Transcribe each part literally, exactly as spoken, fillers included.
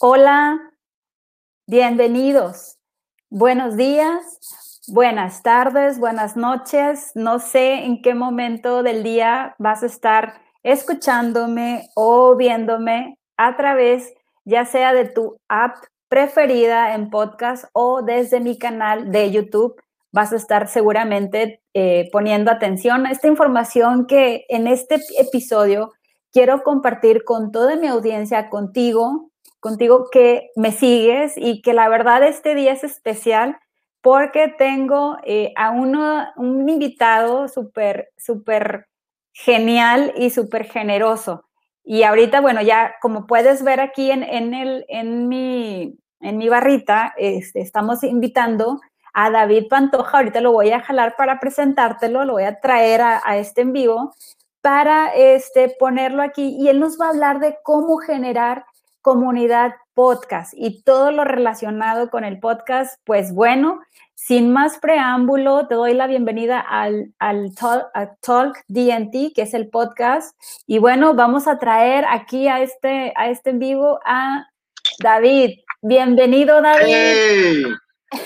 Hola, bienvenidos, buenos días, buenas tardes, buenas noches. No sé en qué momento del día vas a estar escuchándome o viéndome a través ya sea de tu app preferida en podcast o desde mi canal de YouTube. Vas a estar seguramente eh, poniendo atención a esta información que en este episodio quiero compartir con toda mi audiencia, contigo, contigo que me sigues y que la verdad este día es especial porque tengo eh, a uno, un invitado súper, súper genial y súper generoso. Y ahorita, bueno, ya como puedes ver aquí en, en, el, en, mi, en mi barrita, este, estamos invitando a David Pantoja. Ahorita lo voy a jalar para presentártelo, lo voy a traer a, a este en vivo para este, ponerlo aquí. Y él nos va a hablar de cómo generar comunidad podcast y todo lo relacionado con el podcast. Pues bueno, sin más preámbulo, te doy la bienvenida al, al Talk, Talk D and T, que es el podcast. Y bueno, vamos a traer aquí a este, a este en vivo a David. Bienvenido, David. Hey,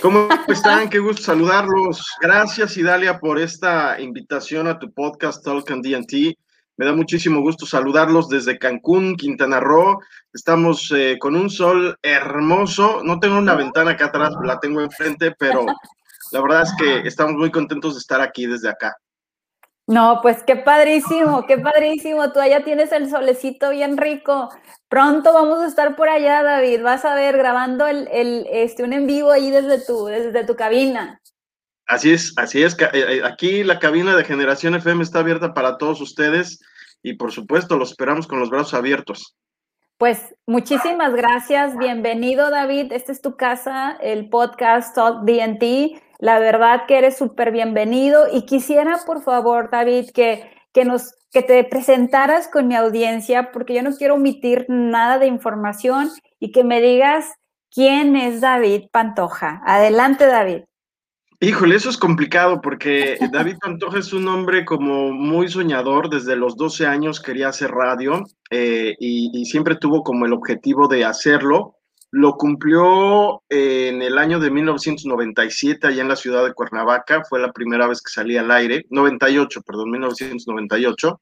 ¿cómo están? Qué gusto saludarlos. Gracias, Idalia, por esta invitación a tu podcast Talk D and T. Me da muchísimo gusto saludarlos desde Cancún, Quintana Roo. Estamos eh, con un sol hermoso. No tengo una ventana acá atrás, la tengo enfrente, pero la verdad es que estamos muy contentos de estar aquí desde acá. No, pues qué padrísimo, qué padrísimo. Tú allá tienes el solecito bien rico. Pronto vamos a estar por allá, David. Vas a ver, grabando el, el, este, un en vivo ahí desde tu, desde tu cabina. Así es, así es. Aquí la cabina de Generación F M está abierta para todos ustedes y por supuesto los esperamos con los brazos abiertos. Pues muchísimas gracias. Bienvenido, David. Esta es tu casa, el podcast Talk D and T. La verdad que eres súper bienvenido y quisiera, por favor, David, que, que, nos, que te presentaras con mi audiencia porque yo no quiero omitir nada de información y que me digas quién es David Pantoja. Adelante, David. Híjole, eso es complicado porque David Pantoja es un hombre como muy soñador. Desde los doce años quería hacer radio eh, y, y siempre tuvo como el objetivo de hacerlo. Lo cumplió eh, en el año de mil novecientos noventa y siete, allá en la ciudad de Cuernavaca. Fue la primera vez que salí al aire, noventa y ocho, perdón, mil novecientos noventa y ocho.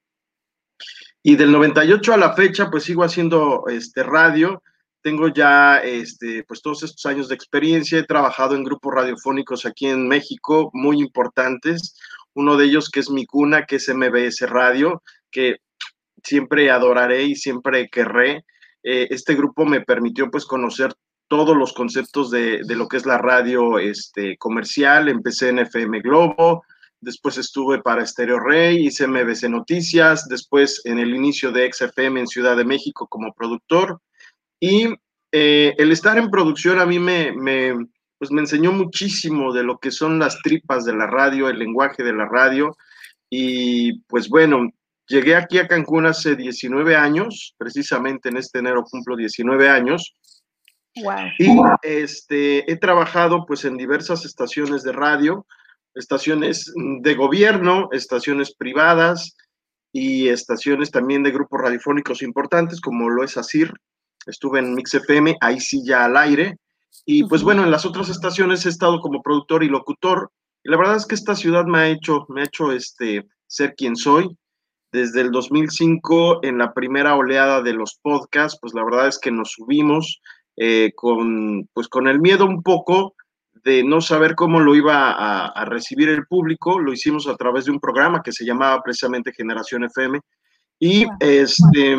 Y del noventa y ocho a la fecha, pues sigo haciendo este, radio. Tengo ya este, pues todos estos años de experiencia, he trabajado en grupos radiofónicos aquí en México, muy importantes. Uno de ellos que es mi cuna, que es M V S Radio, que siempre adoraré y siempre querré. Eh, este grupo me permitió pues conocer todos los conceptos de, de lo que es la radio este, comercial. Empecé en F M Globo, después estuve para Estéreo Rey, hice M V S Noticias, después en el inicio de X F M en Ciudad de México como productor. Y eh, el estar en producción a mí me, me, pues me enseñó muchísimo de lo que son las tripas de la radio, el lenguaje de la radio. Y pues bueno, llegué aquí a Cancún hace diecinueve años, precisamente en este enero cumplo diecinueve años. Wow. Y este, he trabajado pues en diversas estaciones de radio, estaciones de gobierno, estaciones privadas y estaciones también de grupos radiofónicos importantes como lo es A C I R. Estuve en Mix F M, ahí sí ya al aire. Y pues bueno, en las otras estaciones he estado como productor y locutor. Y la verdad es que esta ciudad me ha hecho, me ha hecho este, ser quien soy. Desde el dos mil cinco, en la primera oleada de los podcasts, pues la verdad es que nos subimos eh, con, pues con el miedo un poco de no saber cómo lo iba a, a recibir el público. Lo hicimos a través de un programa que se llamaba precisamente Generación F M. Y, este,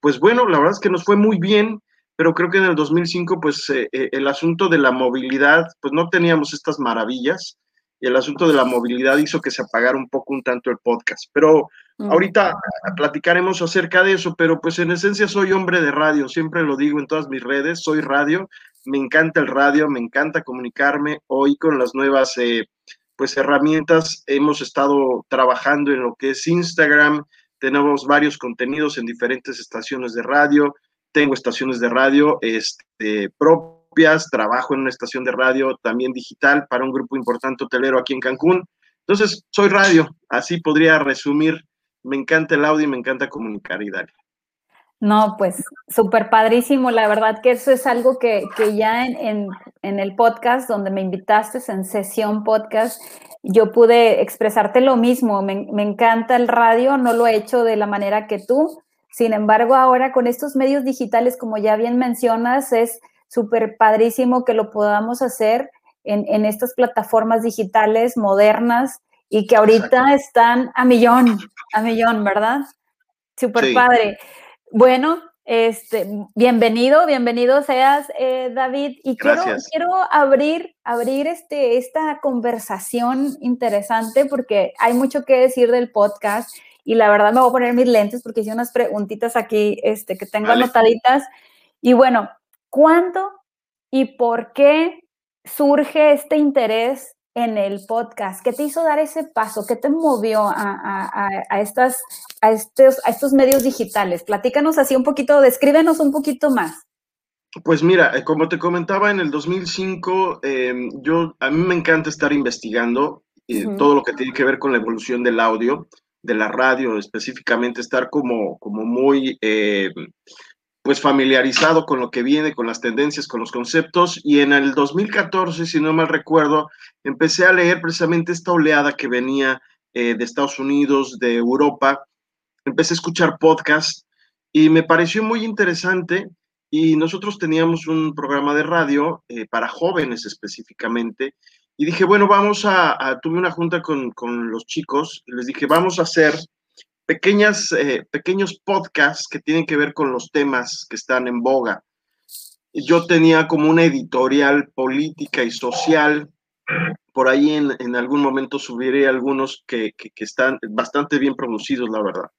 pues bueno, la verdad es que nos fue muy bien, pero creo que en el dos mil cinco, pues, eh, el asunto de la movilidad, pues, no teníamos estas maravillas, y el asunto de la movilidad hizo que se apagara un poco, un tanto el podcast. Pero ahorita platicaremos acerca de eso, pero, pues, en esencia soy hombre de radio, siempre lo digo en todas mis redes, soy radio, me encanta el radio, me encanta comunicarme. Hoy con las nuevas, eh, pues, herramientas, hemos estado trabajando en lo que es Instagram. Tenemos varios contenidos en diferentes estaciones de radio. Tengo estaciones de radio este, propias, trabajo en una estación de radio también digital para un grupo importante hotelero aquí en Cancún. Entonces, soy radio, así podría resumir. Me encanta el audio y me encanta comunicar, y dale. No, pues súper padrísimo, la verdad que eso es algo que, que ya en, en, en el podcast donde me invitaste, en Sesión Podcast, yo pude expresarte lo mismo. Me, me encanta el radio, no lo he hecho de la manera que tú, sin embargo ahora con estos medios digitales, como ya bien mencionas, es súper padrísimo que lo podamos hacer en, en estas plataformas digitales modernas y que ahorita Exacto. están a millón, a millón, ¿verdad? Súper sí. padre. Bueno, este, bienvenido, bienvenido seas, eh, David. Y quiero, quiero abrir, abrir este, esta conversación interesante porque hay mucho que decir del podcast y la verdad me voy a poner mis lentes porque hice unas preguntitas aquí este, que tengo vale. anotaditas. Y bueno, ¿cuándo y por qué surge este interés en el podcast? ¿Qué te hizo dar ese paso? ¿Qué te movió a, a, a, estas, a, estos, a estos medios digitales? Platícanos así un poquito, descríbenos un poquito más. Pues mira, como te comentaba, en el dos mil cinco, eh, yo, a mí me encanta estar investigando eh, uh-huh. todo lo que tiene que ver con la evolución del audio, de la radio, específicamente estar como, como muy... Eh, pues familiarizado con lo que viene, con las tendencias, con los conceptos, y en el dos mil catorce, si no mal recuerdo, empecé a leer precisamente esta oleada que venía eh, de Estados Unidos, de Europa, empecé a escuchar podcasts, y me pareció muy interesante, y nosotros teníamos un programa de radio eh, para jóvenes específicamente, y dije, bueno, vamos a, a tuve una junta con, con los chicos, y les dije, vamos a hacer... Pequeñas, eh, pequeños podcasts que tienen que ver con los temas que están en boga. Yo tenía como una editorial política y social. Por ahí en, en algún momento subiré algunos que, que, que están bastante bien producidos, la verdad.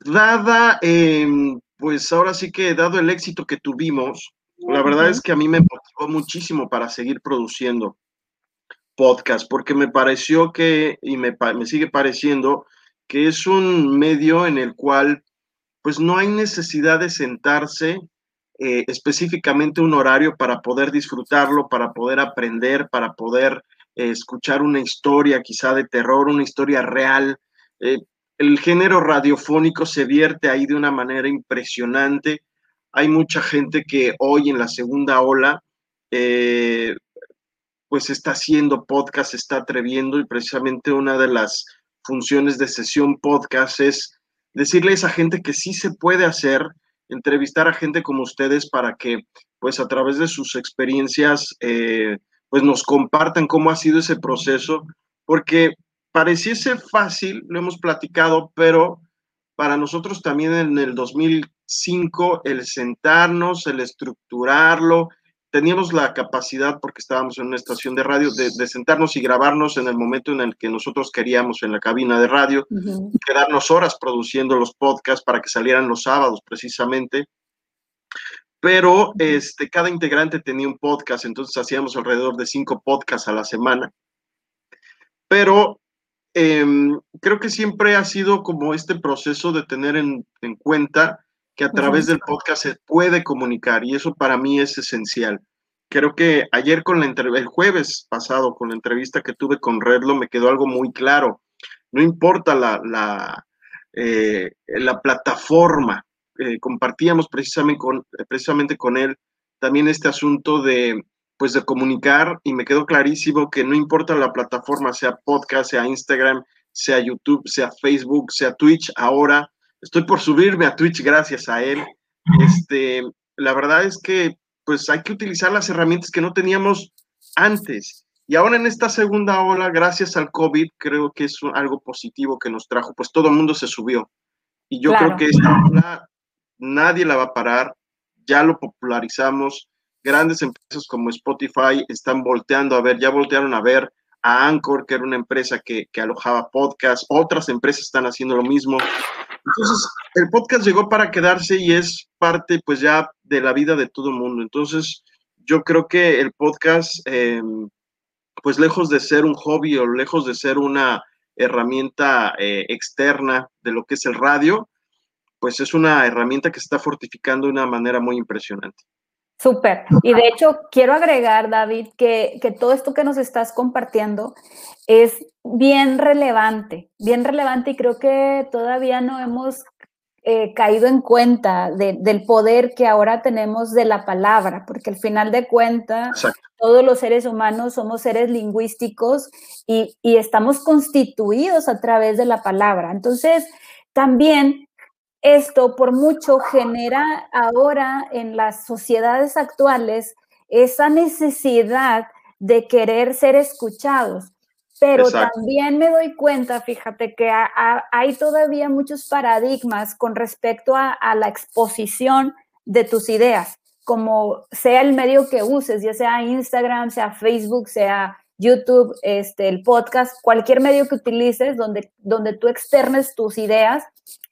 Dada, eh, pues ahora sí que dado el éxito que tuvimos, la verdad es que a mí me motivó muchísimo para seguir produciendo podcast, porque me pareció que, y me, me sigue pareciendo, que es un medio en el cual, pues no hay necesidad de sentarse eh, específicamente un horario para poder disfrutarlo, para poder aprender, para poder eh, escuchar una historia quizá de terror, una historia real. Eh, el género radiofónico se vierte ahí de una manera impresionante. Hay mucha gente que hoy en la segunda ola, eh, pues está haciendo podcast, está atreviendo, y precisamente una de las funciones de Sesión Podcast es decirle a esa gente que sí se puede hacer, entrevistar a gente como ustedes para que, pues a través de sus experiencias, eh, pues nos compartan cómo ha sido ese proceso, porque pareciese fácil, lo hemos platicado, pero para nosotros también en el dos mil cinco, el sentarnos, el estructurarlo, teníamos la capacidad, porque estábamos en una estación de radio, de, de sentarnos y grabarnos en el momento en el que nosotros queríamos en la cabina de radio, uh-huh. quedarnos horas produciendo los podcasts para que salieran los sábados precisamente, pero uh-huh. este, cada integrante tenía un podcast, entonces hacíamos alrededor de cinco podcasts a la semana, pero eh, creo que siempre ha sido como este proceso de tener en, en cuenta que a través del podcast se puede comunicar, y eso para mí es esencial. Creo que ayer, con la el jueves pasado, con la entrevista que tuve con Redlaw, me quedó algo muy claro. No importa la, la, eh, la plataforma. Eh, compartíamos precisamente con, precisamente con él también este asunto de, pues, de comunicar, y me quedó clarísimo que no importa la plataforma, sea podcast, sea Instagram, sea YouTube, sea Facebook, sea Twitch ahora. Estoy por subirme a Twitch gracias a él. Este, la verdad es que pues hay que utilizar las herramientas que no teníamos antes. Y ahora en esta segunda ola, gracias al COVID, creo que es un, algo positivo que nos trajo. Pues todo el mundo se subió. Y yo claro. creo que esta ola nadie la va a parar. Ya lo popularizamos. Grandes empresas como Spotify están volteando a ver, ya voltearon a ver a Anchor, que era una empresa que, que alojaba podcasts. Otras empresas están haciendo lo mismo. Entonces, el podcast llegó para quedarse y es parte, pues, ya de la vida de todo el mundo. Entonces, yo creo que el podcast, eh, pues, lejos de ser un hobby o lejos de ser una herramienta eh, externa de lo que es el radio, pues, es una herramienta que se está fortificando de una manera muy impresionante. Súper. Y de hecho, quiero agregar, David, que, que todo esto que nos estás compartiendo es bien relevante, bien relevante, y creo que todavía no hemos eh, caído en cuenta de, del poder que ahora tenemos de la palabra, porque al final de cuentas todos los seres humanos somos seres lingüísticos y, y estamos constituidos a través de la palabra. Entonces, también esto por mucho genera ahora en las sociedades actuales esa necesidad de querer ser escuchados. Pero exacto, también me doy cuenta, fíjate, que a, a, hay todavía muchos paradigmas con respecto a, a la exposición de tus ideas, como sea el medio que uses, ya sea Instagram, sea Facebook, sea YouTube, este, el podcast, cualquier medio que utilices donde, donde tú externes tus ideas,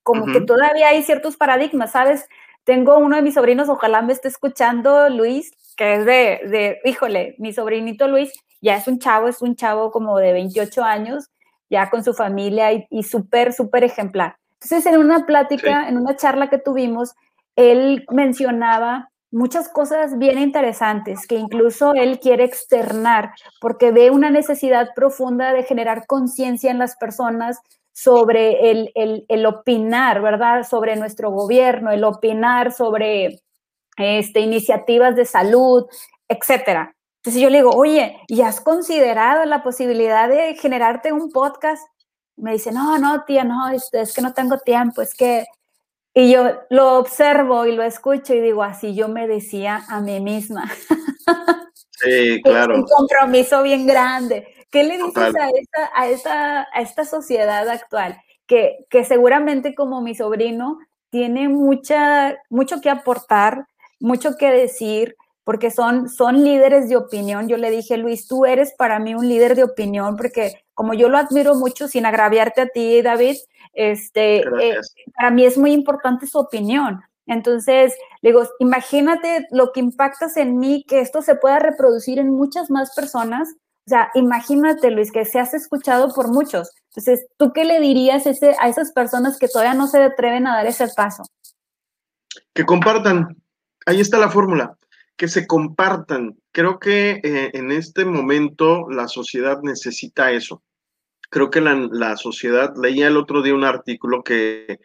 como uh-huh. que todavía hay ciertos paradigmas, ¿sabes? Tengo uno de mis sobrinos, ojalá me esté escuchando, Luis, que es de, de híjole, mi sobrinito Luis, ya es un chavo, es un chavo como de veintiocho años, ya con su familia y, y súper, súper ejemplar. Entonces, en una plática, sí. en una charla que tuvimos, él mencionaba muchas cosas bien interesantes que incluso él quiere externar porque ve una necesidad profunda de generar conciencia en las personas sobre el, el, el opinar, ¿verdad? Sobre nuestro gobierno, el opinar sobre este, iniciativas de salud, etcétera. Entonces yo le digo, oye, ¿y has considerado la posibilidad de generarte un podcast? Me dice, no, no, tía, no, es que no tengo tiempo, es que... Y yo lo observo y lo escucho y digo, así yo me decía a mí misma. Sí, claro. Es un compromiso bien grande. ¿Qué le dices a esta, a, esta, a esta sociedad actual? Que, que seguramente como mi sobrino tiene mucha, mucho que aportar, mucho que decir, porque son, son líderes de opinión. Yo le dije, Luis, tú eres para mí un líder de opinión, porque como yo lo admiro mucho, sin agraviarte a ti, David, este, eh, para mí es muy importante su opinión. Entonces, le digo, imagínate lo que impactas en mí, que esto se pueda reproducir en muchas más personas. O sea, imagínate, Luis, que seas escuchado por muchos. Entonces, ¿tú qué le dirías ese, a esas personas que todavía no se atreven a dar ese paso? Que compartan. Ahí está la fórmula. Que se compartan. Creo que eh, en este momento la sociedad necesita eso. Creo que la, la sociedad, leía el otro día un artículo que,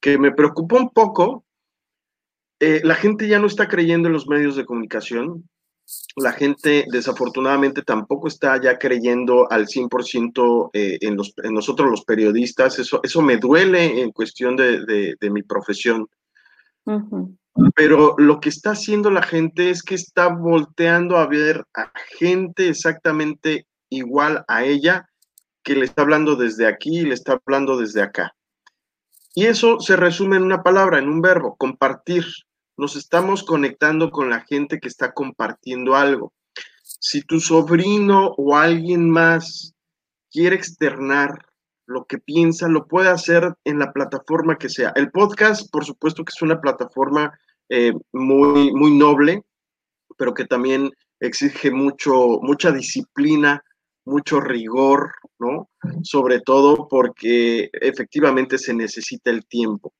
que me preocupó un poco. Eh, la gente ya no está creyendo en los medios de comunicación. La gente desafortunadamente tampoco está ya creyendo al cien por ciento eh, en, los, en nosotros los periodistas. Eso, eso me duele en cuestión de, de, de mi profesión. Uh-huh. Pero lo que está haciendo la gente es que está volteando a ver a gente exactamente igual a ella, que le está hablando desde aquí y le está hablando desde acá. Y eso se resume en una palabra, en un verbo, compartir. Nos estamos conectando con la gente que está compartiendo algo. Si tu sobrino o alguien más quiere externar lo que piensa, lo puede hacer en la plataforma que sea. El podcast, por supuesto que es una plataforma eh, muy, muy noble, pero que también exige mucho, mucha disciplina, mucho rigor, ¿no? Sobre todo porque efectivamente se necesita el tiempo.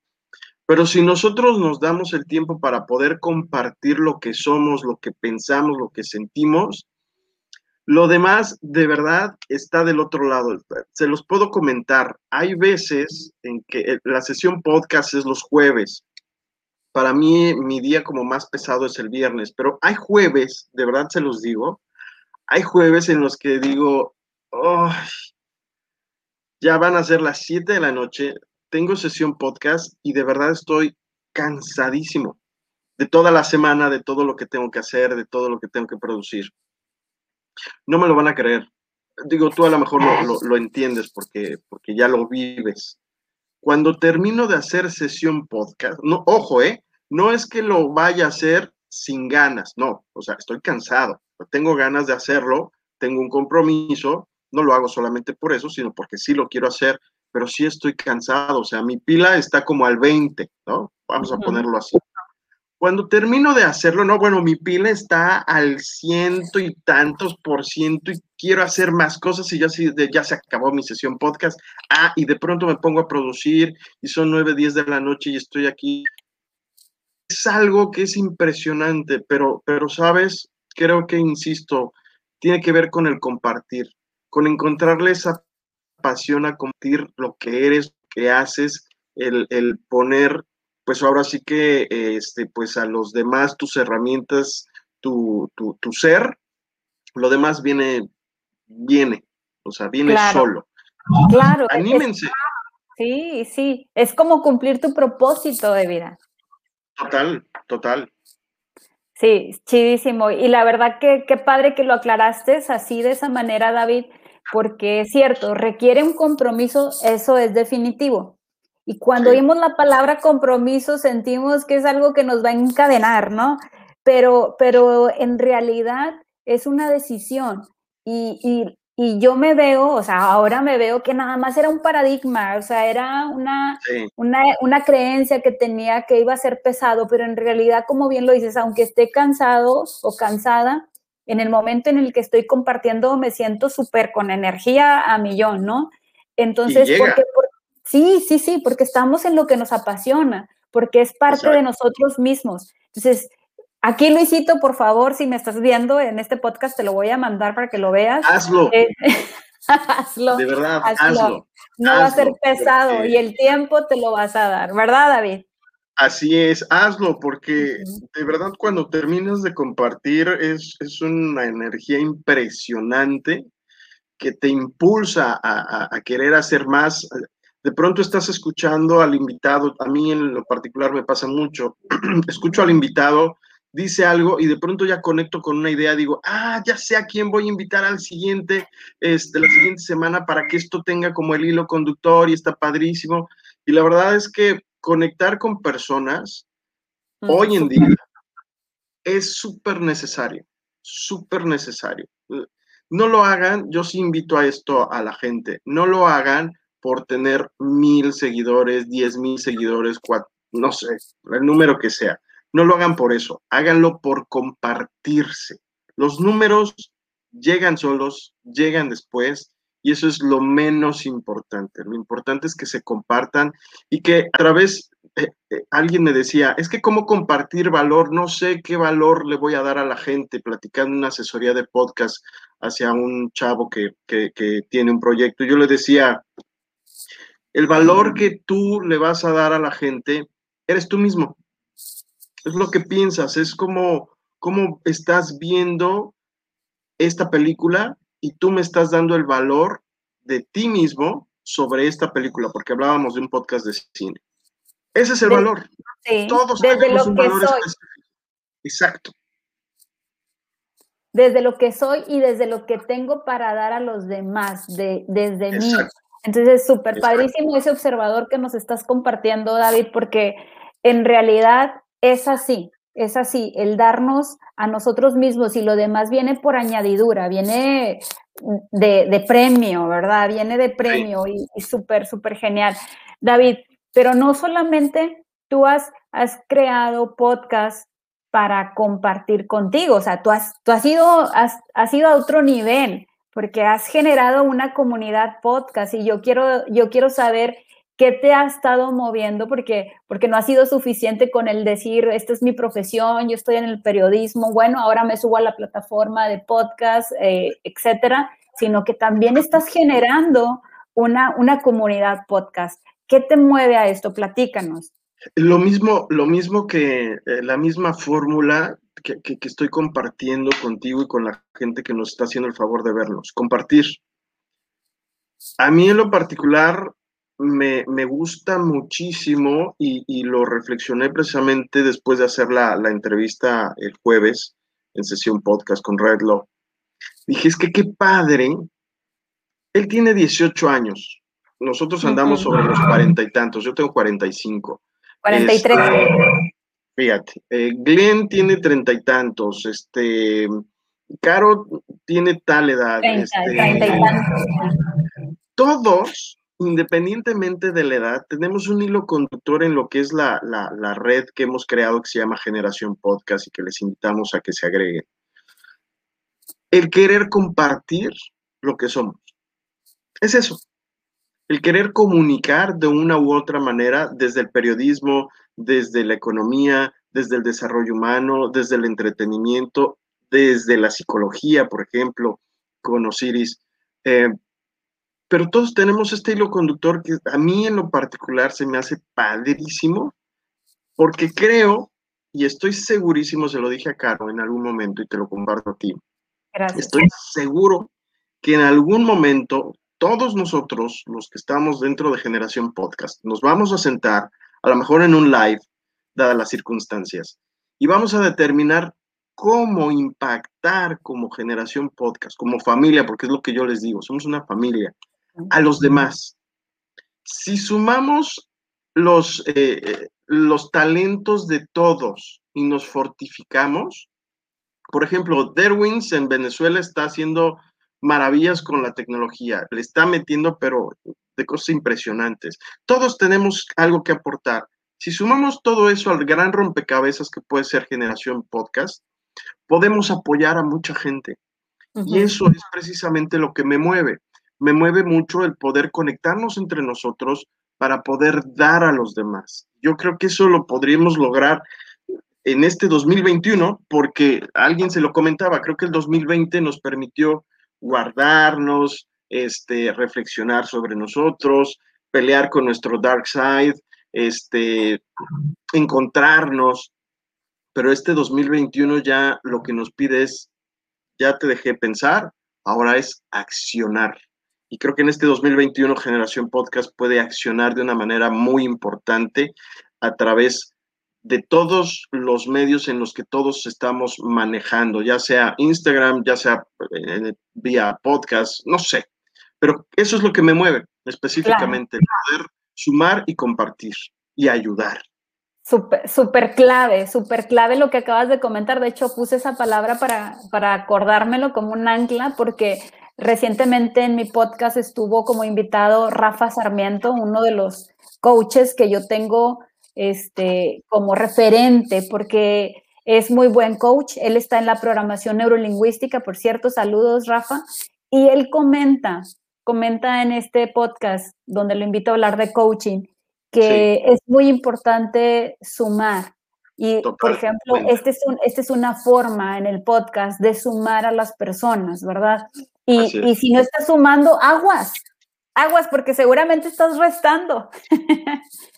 Pero si nosotros nos damos el tiempo para poder compartir lo que somos, lo que pensamos, lo que sentimos, lo demás de verdad está del otro lado. Se los puedo comentar. Hay veces en que la sesión podcast es los jueves. Para mí, mi día como más pesado es el viernes, pero hay jueves, de verdad se los digo, hay jueves en los que digo, oh, ya van a ser las siete de la noche, tengo sesión podcast y de verdad estoy cansadísimo de toda la semana, de todo lo que tengo que hacer, de todo lo que tengo que producir. No me lo van a creer. Digo, tú a lo mejor lo, lo, lo entiendes porque, porque ya lo vives. Cuando termino de hacer sesión podcast, no, ojo, eh, no es que lo vaya a hacer sin ganas, no, o sea, estoy cansado, tengo ganas de hacerlo, tengo un compromiso, no lo hago solamente por eso, sino porque sí lo quiero hacer, pero sí estoy cansado, o sea, mi pila está como al veinte, ¿no? Vamos a ponerlo así. Cuando termino de hacerlo, no, bueno, mi pila está al ciento y tantos por ciento y quiero hacer más cosas y ya, ya se acabó mi sesión podcast. Ah, y de pronto me pongo a producir y son nueve, diez de la noche y estoy aquí. Es algo que es impresionante, pero, pero ¿sabes? Creo que, insisto, tiene que ver con el compartir, con encontrarle esa pasión a compartir lo que eres, lo que haces, el, el poner, pues ahora sí que, este, pues a los demás tus herramientas, tu, tu, tu ser, lo demás viene, viene, o sea, viene claro. solo. Claro. Anímense. Es, sí, sí, es como cumplir tu propósito de vida. Total, total. Sí, chidísimo. Y la verdad que qué padre que lo aclaraste así de esa manera, David, porque es cierto, requiere un compromiso, eso es definitivo. Y cuando sí. oímos la palabra compromiso sentimos que es algo que nos va a encadenar, ¿no? Pero, pero en realidad es una decisión. Y, y, y yo me veo, o sea, ahora me veo que nada más era un paradigma, o sea, era una, sí. una, una creencia que tenía que iba a ser pesado, pero en realidad, como bien lo dices, aunque esté cansado o cansada, en el momento en el que estoy compartiendo me siento súper con energía a millón, ¿no? Entonces, porque, porque, sí, sí, sí, porque estamos en lo que nos apasiona, porque es parte Exacto. de nosotros mismos. Entonces, aquí, Luisito, por favor, si me estás viendo en este podcast, te lo voy a mandar para que lo veas. Hazlo. Eh, hazlo. De verdad, hazlo. hazlo. No hazlo, va a ser pesado porque... y el tiempo te lo vas a dar, ¿verdad, David? Así es, hazlo, porque de verdad cuando terminas de compartir es, es una energía impresionante que te impulsa a, a, a querer hacer más. De pronto estás escuchando al invitado, a mí en lo particular me pasa mucho, escucho al invitado, dice algo y de pronto ya conecto con una idea, digo, ah, ya sé a quién voy a invitar al siguiente, este, la siguiente semana para que esto tenga como el hilo conductor y está padrísimo. Y la verdad es que conectar con personas mm, hoy en super. día es súper necesario, súper necesario. No lo hagan, yo sí invito a esto a la gente, no lo hagan por tener mil seguidores, diez mil seguidores, cuatro, no sé, el número que sea. No lo hagan por eso, háganlo por compartirse. Los números llegan solos, llegan después. Y eso es lo menos importante. Lo importante es que se compartan y que a través, eh, eh, alguien me decía, es que cómo compartir valor, no sé qué valor le voy a dar a la gente, platicando una asesoría de podcast hacia un chavo que, que, que tiene un proyecto. Yo le decía, el valor que tú le vas a dar a la gente, eres tú mismo. Es lo que piensas, es como, como estás viendo esta película, y tú me estás dando el valor de ti mismo sobre esta película, porque hablábamos de un podcast de cine. Ese es el desde, valor. Sí, todos tenemos un valor específico. Exacto. Desde lo que soy y desde lo que tengo para dar a los demás, de, desde Exacto. mí. Entonces, súper padrísimo ese observador que nos estás compartiendo, David, porque en realidad es así. Es así, el darnos a nosotros mismos y lo demás viene por añadidura, viene de, de premio, ¿verdad? Viene de premio sí. y, y súper, súper genial. David, pero no solamente tú has, has creado podcasts para compartir contigo, o sea, tú has, tú has, ido, has, has ido a otro nivel porque has generado una comunidad podcast y yo quiero, yo quiero saber... ¿Qué te ha estado moviendo? Porque, porque no ha sido suficiente con el decir, esta es mi profesión, yo estoy en el periodismo, bueno, ahora me subo a la plataforma de podcast, eh, etcétera, sino que también estás generando una, una comunidad podcast. ¿Qué te mueve a esto? Platícanos. Lo mismo, lo mismo que eh, la misma fórmula que, que, que estoy compartiendo contigo y con la gente que nos está haciendo el favor de vernos. Compartir. A mí en lo particular... Me, me gusta muchísimo y, y lo reflexioné precisamente después de hacer la, la entrevista el jueves en sesión podcast con Redlaw. Dije, es que qué padre, él tiene dieciocho años, nosotros andamos sobre los cuarenta y tantos, yo tengo cuarenta y cinco. cuarenta y tres. Este, fíjate, eh, Glenn tiene treinta y tantos, este, Caro tiene tal edad. treinta, este, treinta y tantos. Todos... Independientemente de la edad, tenemos un hilo conductor en lo que es la, la, la red que hemos creado que se llama Generación Podcast y que les invitamos a que se agreguen. El querer compartir lo que somos. Es eso. El querer comunicar de una u otra manera desde el periodismo, desde la economía, desde el desarrollo humano, desde el entretenimiento, desde la psicología, por ejemplo, con Osiris. Eh, pero todos tenemos este hilo conductor que a mí en lo particular se me hace padrísimo, porque creo, y estoy segurísimo, se lo dije a Caro en algún momento y te lo comparto a ti. Gracias. Estoy seguro que en algún momento todos nosotros, los que estamos dentro de Generación Podcast, nos vamos a sentar, a lo mejor en un live, dadas las circunstancias, y vamos a determinar cómo impactar como Generación Podcast, como familia, porque es lo que yo les digo, somos una familia, a los demás. Si sumamos los, eh, los talentos de todos y nos fortificamos, por ejemplo, Derwins en Venezuela está haciendo maravillas con la tecnología, le está metiendo, pero de cosas impresionantes. Todos tenemos algo que aportar. Si sumamos todo eso al gran rompecabezas que puede ser Generación Podcast, podemos apoyar a mucha gente. Uh-huh. Y eso es precisamente lo que me mueve. Me mueve mucho el poder conectarnos entre nosotros para poder dar a los demás. Yo creo que eso lo podríamos lograr en este dos mil veintiuno, porque alguien se lo comentaba, creo que el dos mil veinte nos permitió guardarnos, este, reflexionar sobre nosotros, pelear con nuestro dark side, este, encontrarnos, pero este dos mil veintiuno ya lo que nos pide es, ya te dejé pensar, ahora es accionar. Y creo que en este dos mil veintiuno Generación Podcast puede accionar de una manera muy importante a través de todos los medios en los que todos estamos manejando, ya sea Instagram, ya sea eh, vía podcast, no sé. Pero eso es lo que me mueve específicamente, claro. Poder sumar y compartir y ayudar. Súper, súper clave, súper clave lo que acabas de comentar. De hecho, puse esa palabra para, para acordármelo como un ancla, porque recientemente en mi podcast estuvo como invitado Rafa Sarmiento, uno de los coaches que yo tengo este, como referente, porque es muy buen coach. Él está en la programación neurolingüística, por cierto, saludos, Rafa. Y él comenta, comenta en este podcast, donde lo invito a hablar de coaching, que sí. Es muy importante sumar. Y, total, por ejemplo, este es un, este es una forma en el podcast de sumar a las personas, ¿verdad? Y, y si no estás sumando, aguas, aguas, porque seguramente estás restando.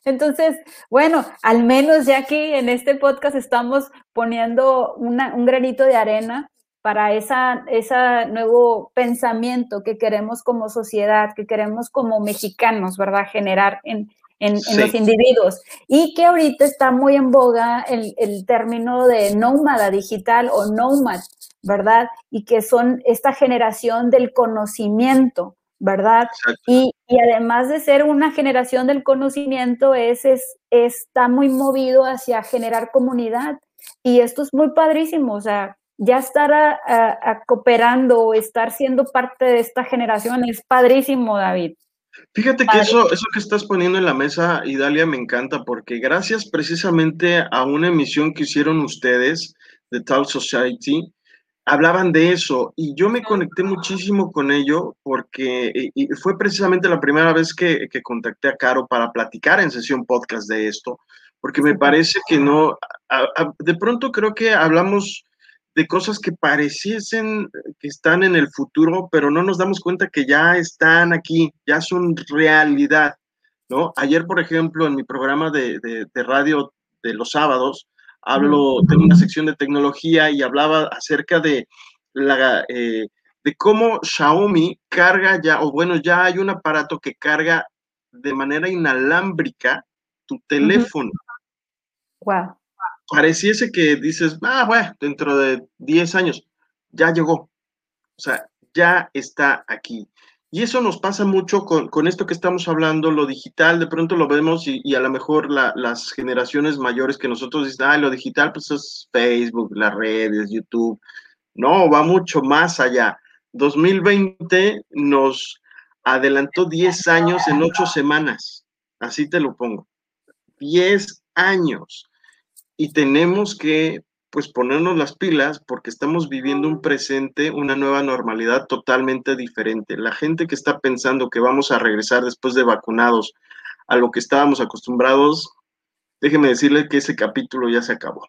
Entonces, bueno, al menos ya aquí en este podcast estamos poniendo una, un granito de arena para esa, esa nuevo pensamiento que queremos como sociedad, que queremos como mexicanos, ¿verdad? Generar en, en, sí. en los individuos. Y que ahorita está muy en boga el, el término de nómada digital o nomad, ¿verdad? Y que son esta generación del conocimiento, ¿verdad? Y, y además de ser una generación del conocimiento, es, es, está muy movido hacia generar comunidad. Y esto es muy padrísimo, o sea, ya estar a, a, a cooperando o estar siendo parte de esta generación es padrísimo, David. Fíjate padrísimo. que eso, eso que estás poniendo en la mesa, Idalia, me encanta, porque gracias precisamente a una emisión que hicieron ustedes de Talk Society, hablaban de eso y yo me conecté muchísimo con ello porque y fue precisamente la primera vez que, que contacté a Caro para platicar en sesión podcast de esto, porque me parece que no, a, a, de pronto creo que hablamos de cosas que pareciesen que están en el futuro, pero no nos damos cuenta que ya están aquí, ya son realidad, ¿no? Ayer, por ejemplo, en mi programa de, de, de radio de los sábados, hablo de una sección de tecnología y hablaba acerca de, la, eh, de cómo Xiaomi carga ya, o bueno, ya hay un aparato que carga de manera inalámbrica tu teléfono. Wow. Pareciese que dices, ah, bueno, dentro de diez años, ya llegó. O sea, ya está aquí. Y eso nos pasa mucho con, con esto que estamos hablando, lo digital, de pronto lo vemos y, y a lo mejor la, las generaciones mayores que nosotros dicen, ah, lo digital pues es Facebook, las redes, YouTube. No, va mucho más allá. dos mil veinte nos adelantó diez años en ocho semanas, así te lo pongo. diez años. Y tenemos que pues ponernos las pilas porque estamos viviendo un presente, una nueva normalidad totalmente diferente. La gente que está pensando que vamos a regresar después de vacunados a lo que estábamos acostumbrados, déjeme decirle que ese capítulo ya se acabó.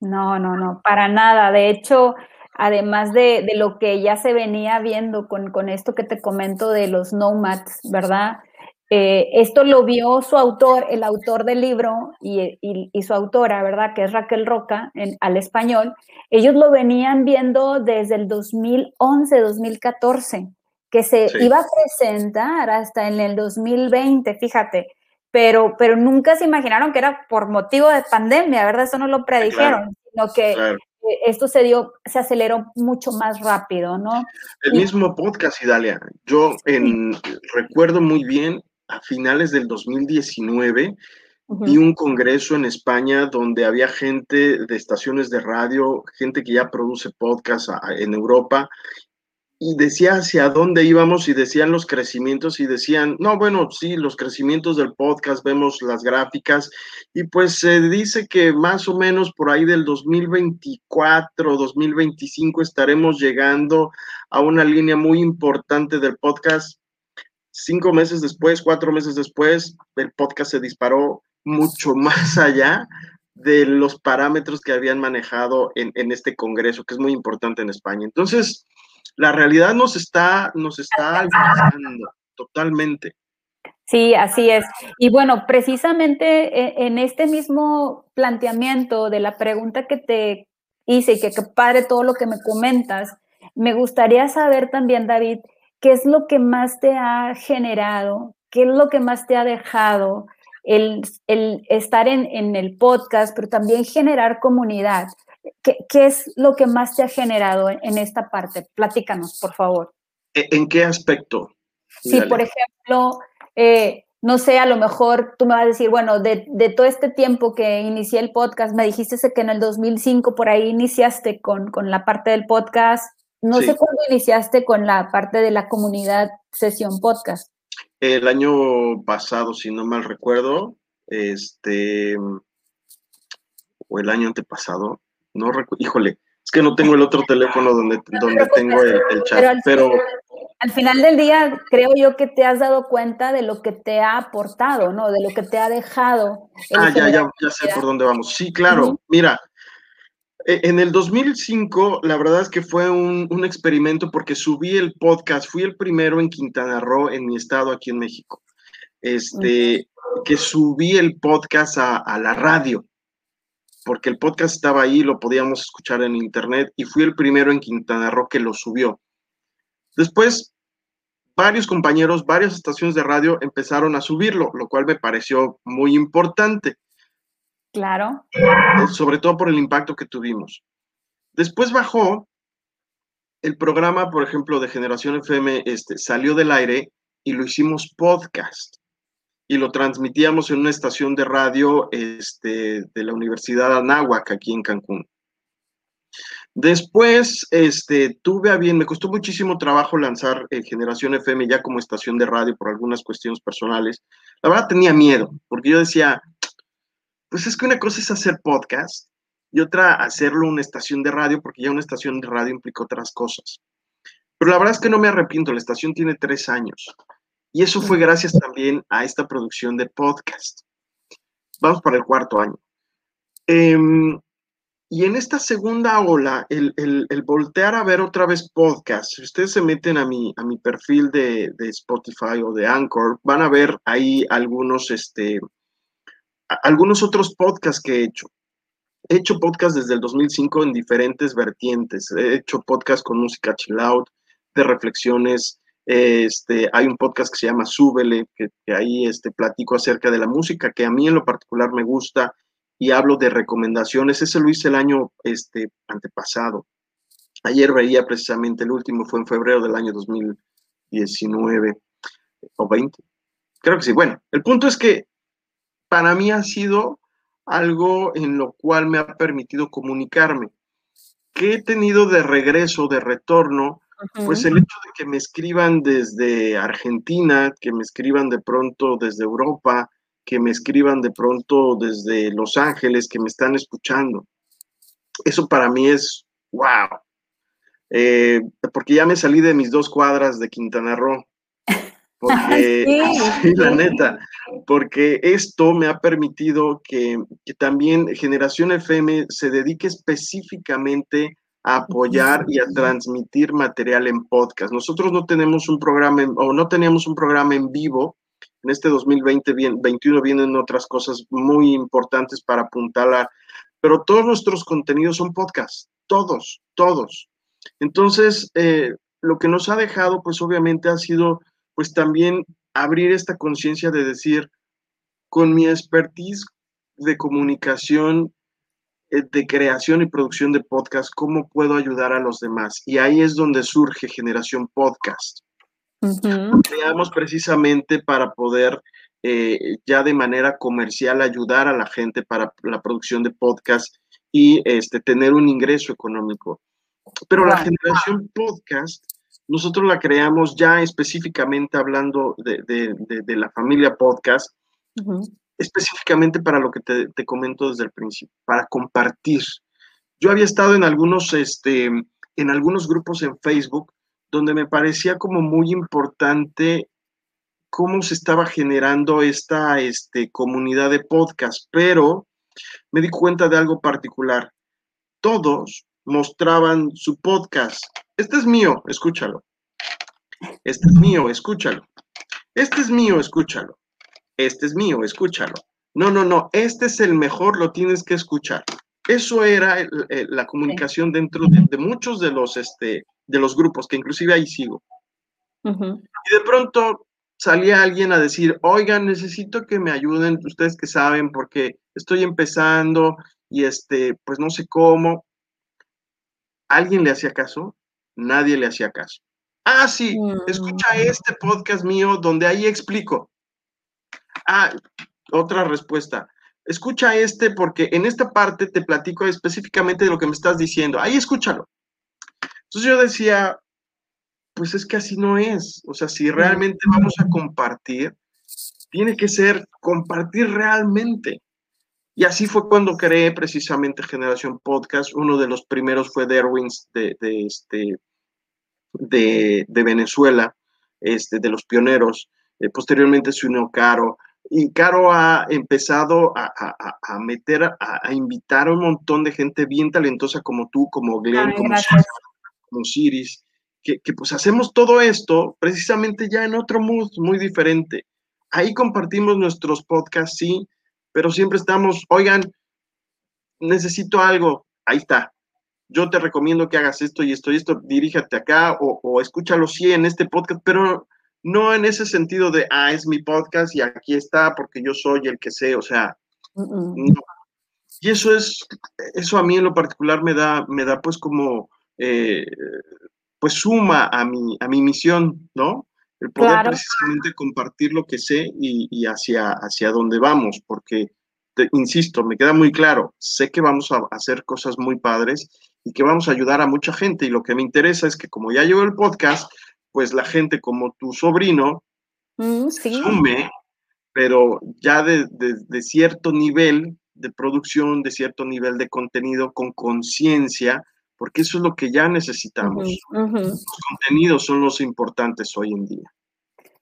No, no, no, para nada. De hecho, además de, de lo que ya se venía viendo con, con esto que te comento de los nomads, ¿verdad? Eh, esto lo vio su autor, el autor del libro y, y, y su autora, ¿verdad? Que es Raquel Roca, en, al español. Ellos lo venían viendo desde el dos mil once, dos mil catorce, que se sí. iba a presentar hasta en el dos mil veinte, fíjate. Pero, pero nunca se imaginaron que era por motivo de pandemia, ¿verdad? Eso no lo predijeron, claro, sino que... Claro. Esto se dio, se aceleró mucho más rápido, ¿no? El y... mismo podcast, Idalia. Yo en, recuerdo muy bien, a finales del dos mil diecinueve, uh-huh. vi un congreso en España donde había gente de estaciones de radio, gente que ya produce podcast a, en Europa, y decía hacia dónde íbamos y decían los crecimientos y decían, no, bueno, sí, los crecimientos del podcast, vemos las gráficas y pues se eh, dice que más o menos por ahí del dos mil veinticuatro, dos mil veinticinco estaremos llegando a una línea muy importante del podcast. Cinco meses después, cuatro meses después, el podcast se disparó mucho más allá de los parámetros que habían manejado en, en este congreso, que es muy importante en España. Entonces, la realidad nos está, nos está alcanzando totalmente. Sí, así es. Y bueno, precisamente en este mismo planteamiento de la pregunta que te hice y que, que padre todo lo que me comentas, me gustaría saber también, David, ¿qué es lo que más te ha generado? ¿Qué es lo que más te ha dejado el, el estar en, en el podcast, pero también generar comunidad? ¿Qué, ¿Qué es lo que más te ha generado en esta parte? Platícanos, por favor. ¿En qué aspecto? Sí, Dale. Por ejemplo, eh, no sé, a lo mejor tú me vas a decir, bueno, de, de todo este tiempo que inicié el podcast, me dijiste que en el dos mil cinco por ahí iniciaste con, con la parte del podcast. No sí. sé cuándo iniciaste con la parte de la comunidad sesión podcast. El año pasado, si no mal recuerdo, este o el año antepasado. No recu- Híjole, es que no tengo el otro teléfono donde, no, donde tengo el, el chat, pero al, pero... Final, al final del día creo yo que te has dado cuenta de lo que te ha aportado, ¿no? De lo que te ha dejado. Ah, ya, ya, ya sé por dónde vamos. Sí, claro, uh-huh. mira, en el dos mil cinco la verdad es que fue un, un experimento porque subí el podcast, fui el primero en Quintana Roo, en mi estado aquí en México, este, uh-huh. que subí el podcast a, a la radio. Porque el podcast estaba ahí, lo podíamos escuchar en internet, y fui el primero en Quintana Roo que lo subió. Después, varios compañeros, varias estaciones de radio empezaron a subirlo, lo cual me pareció muy importante. Claro. Sobre todo por el impacto que tuvimos. Después bajó, el programa, por ejemplo, de Generación F M, este, salió del aire y lo hicimos podcast. Y lo transmitíamos en una estación de radio este, de la Universidad Anáhuac, aquí en Cancún. Después, este, tuve a bien, me costó muchísimo trabajo lanzar eh, Generación F M ya como estación de radio por algunas cuestiones personales. La verdad tenía miedo, porque yo decía, pues es que una cosa es hacer podcast y otra hacerlo una estación de radio, porque ya una estación de radio implica otras cosas. Pero la verdad es que no me arrepiento, la estación tiene tres años. Y eso fue gracias también a esta producción de podcast. Vamos para el cuarto año. Eh, y en esta segunda ola, el, el, el voltear a ver otra vez podcast. Si ustedes se meten a mi, a mi perfil de, de Spotify o de Anchor, van a ver ahí algunos, este, a, algunos otros podcasts que he hecho. He hecho podcast desde el dos mil cinco en diferentes vertientes. He hecho podcast con música chill out, de reflexiones. Este, hay un podcast que se llama Súbele, que, que ahí este, platico acerca de la música, que a mí en lo particular me gusta, y hablo de recomendaciones. Ese lo hice el año este, antepasado. Ayer veía precisamente el último, fue en febrero del año dos mil diecinueve, o veinte, creo que sí. Bueno, el punto es que para mí ha sido algo en lo cual me ha permitido comunicarme. ¿Qué he tenido de regreso, de retorno? Pues el hecho de que me escriban desde Argentina, que me escriban de pronto desde Europa, que me escriban de pronto desde Los Ángeles, que me están escuchando. Eso para mí es wow. Eh, porque ya me salí de mis dos cuadras de Quintana Roo. Porque, sí, la neta, porque esto me ha permitido que, que también Generación F M se dedique específicamente a apoyar y a transmitir material en podcast. Nosotros no tenemos un programa en, o no teníamos un programa en vivo. En este dos mil veinte, veintiuno vienen otras cosas muy importantes para apuntalar, pero todos nuestros contenidos son podcasts, todos, todos. Entonces, eh, lo que nos ha dejado, pues obviamente ha sido, pues también abrir esta conciencia de decir, con mi expertise de comunicación, de creación y producción de podcast, ¿cómo puedo ayudar a los demás? Y ahí es donde surge Generación Podcast. Uh-huh. Creamos precisamente para poder eh, ya de manera comercial ayudar a la gente para la producción de podcast y este, tener un ingreso económico. Pero wow. La Generación Podcast, nosotros la creamos ya específicamente hablando de, de, de, de la familia podcast, uh-huh. específicamente para lo que te, te comento desde el principio, para compartir. Yo había estado en algunos, este, en algunos grupos en Facebook donde me parecía como muy importante cómo se estaba generando esta este, comunidad de podcast, pero me di cuenta de algo particular. Todos mostraban su podcast. Este es mío, escúchalo. Este es mío, escúchalo. Este es mío, escúchalo. Este es mío, escúchalo. No, no, no, este es el mejor, lo tienes que escuchar. Eso era el, el, la comunicación dentro de, de muchos de los... este, de los grupos, que inclusive ahí sigo. Uh-huh. Y de pronto salía alguien a decir, oigan, necesito que me ayuden, ustedes que saben, porque estoy empezando y este, pues no sé cómo. ¿Alguien le hacía caso? Nadie le hacía caso. Ah, sí, uh-huh. escucha este podcast mío donde ahí explico. Ah, otra respuesta. Escucha este porque en esta parte te platico específicamente de lo que me estás diciendo. Ahí escúchalo. Entonces yo decía, pues es que así no es. O sea, si realmente vamos a compartir, tiene que ser compartir realmente. Y así fue cuando creé precisamente Generación Podcast. Uno de los primeros fue Derwins de, de, este, de, de Venezuela, este, de los pioneros. Eh, posteriormente se unió Caro. Y Caro ha empezado a, a, a meter, a, a invitar a un montón de gente bien talentosa como tú, como Glenn, Ay, como César, como Osiris, que, que pues hacemos todo esto precisamente ya en otro mood muy diferente. Ahí compartimos nuestros podcasts, sí, pero siempre estamos, oigan, necesito algo, ahí está. Yo te recomiendo que hagas esto y esto y esto, diríjate acá o, o escúchalo sí en este podcast, pero no en ese sentido de, ah, es mi podcast y aquí está porque yo soy el que sé, o sea, uh-uh. no. Y eso es, eso a mí en lo particular me da, me da pues como... Eh, pues suma a mi, a mi misión, ¿no? El poder claro. precisamente compartir lo que sé y, y hacia, hacia dónde vamos, porque, te, insisto, me queda muy claro, sé que vamos a hacer cosas muy padres y que vamos a ayudar a mucha gente, y lo que me interesa es que como ya llegó el podcast, pues la gente como tu sobrino mm, sí. sume, pero ya de, de, de cierto nivel de producción, de cierto nivel de contenido con conciencia, porque eso es lo que ya necesitamos. Uh-huh, uh-huh. Los contenidos son los importantes hoy en día.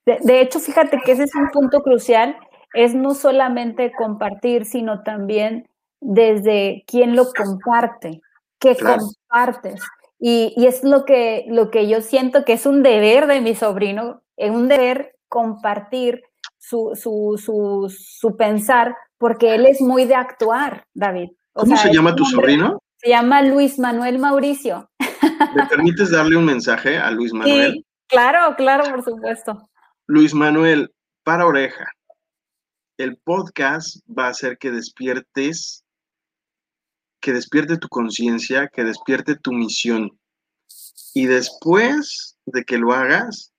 De, de hecho, fíjate que ese es un punto crucial, es no solamente compartir, sino también desde quién lo comparte, qué claro. compartes. Y, y es lo que, lo que yo siento que es un deber de mi sobrino, es un deber compartir su, su, su, su pensar, porque él es muy de actuar, David. O ¿Cómo sea, se llama tu sobrino? Se llama Luis Manuel Mauricio. ¿Me permites darle un mensaje a Luis Manuel? Sí, claro, claro, por supuesto. Luis Manuel, para oreja. El podcast va a hacer que despiertes, que despierte tu conciencia, que despierte tu misión. Y después de que lo hagas,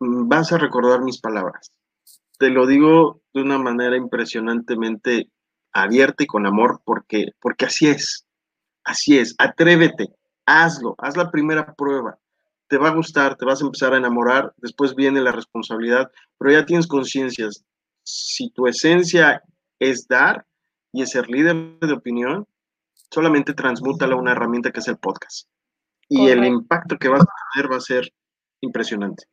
vas a recordar mis palabras. Te lo digo de una manera impresionantemente abierta y con amor, porque, porque así es. Así es, atrévete, hazlo, haz la primera prueba, te va a gustar, te vas a empezar a enamorar, después viene la responsabilidad, pero ya tienes conciencias, si tu esencia es dar y es ser líder de opinión, solamente transmútala a una herramienta que es el podcast, y correcto. El impacto que vas a tener va a ser impresionante.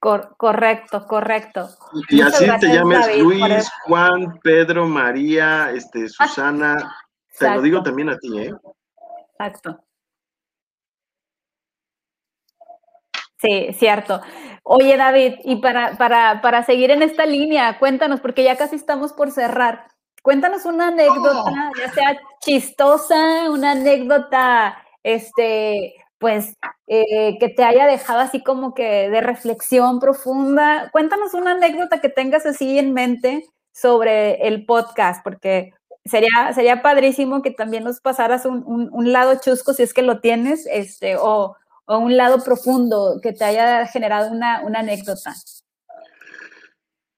Cor- correcto, correcto. Y, y así gracias, te llames David, Luis, Juan, Pedro, María, este, Susana, ah, te lo digo también a ti, ¿eh? Exacto. Sí, cierto. Oye, David, y para, para, para seguir en esta línea, cuéntanos, porque ya casi estamos por cerrar. Cuéntanos una anécdota, oh. ya sea chistosa, una anécdota, este, pues, eh, que te haya dejado así como que de reflexión profunda. Cuéntanos una anécdota que tengas así en mente sobre el podcast, porque sería, sería padrísimo que también nos pasaras un, un, un lado chusco, si es que lo tienes, este, o... o un lado profundo que te haya generado una, una anécdota.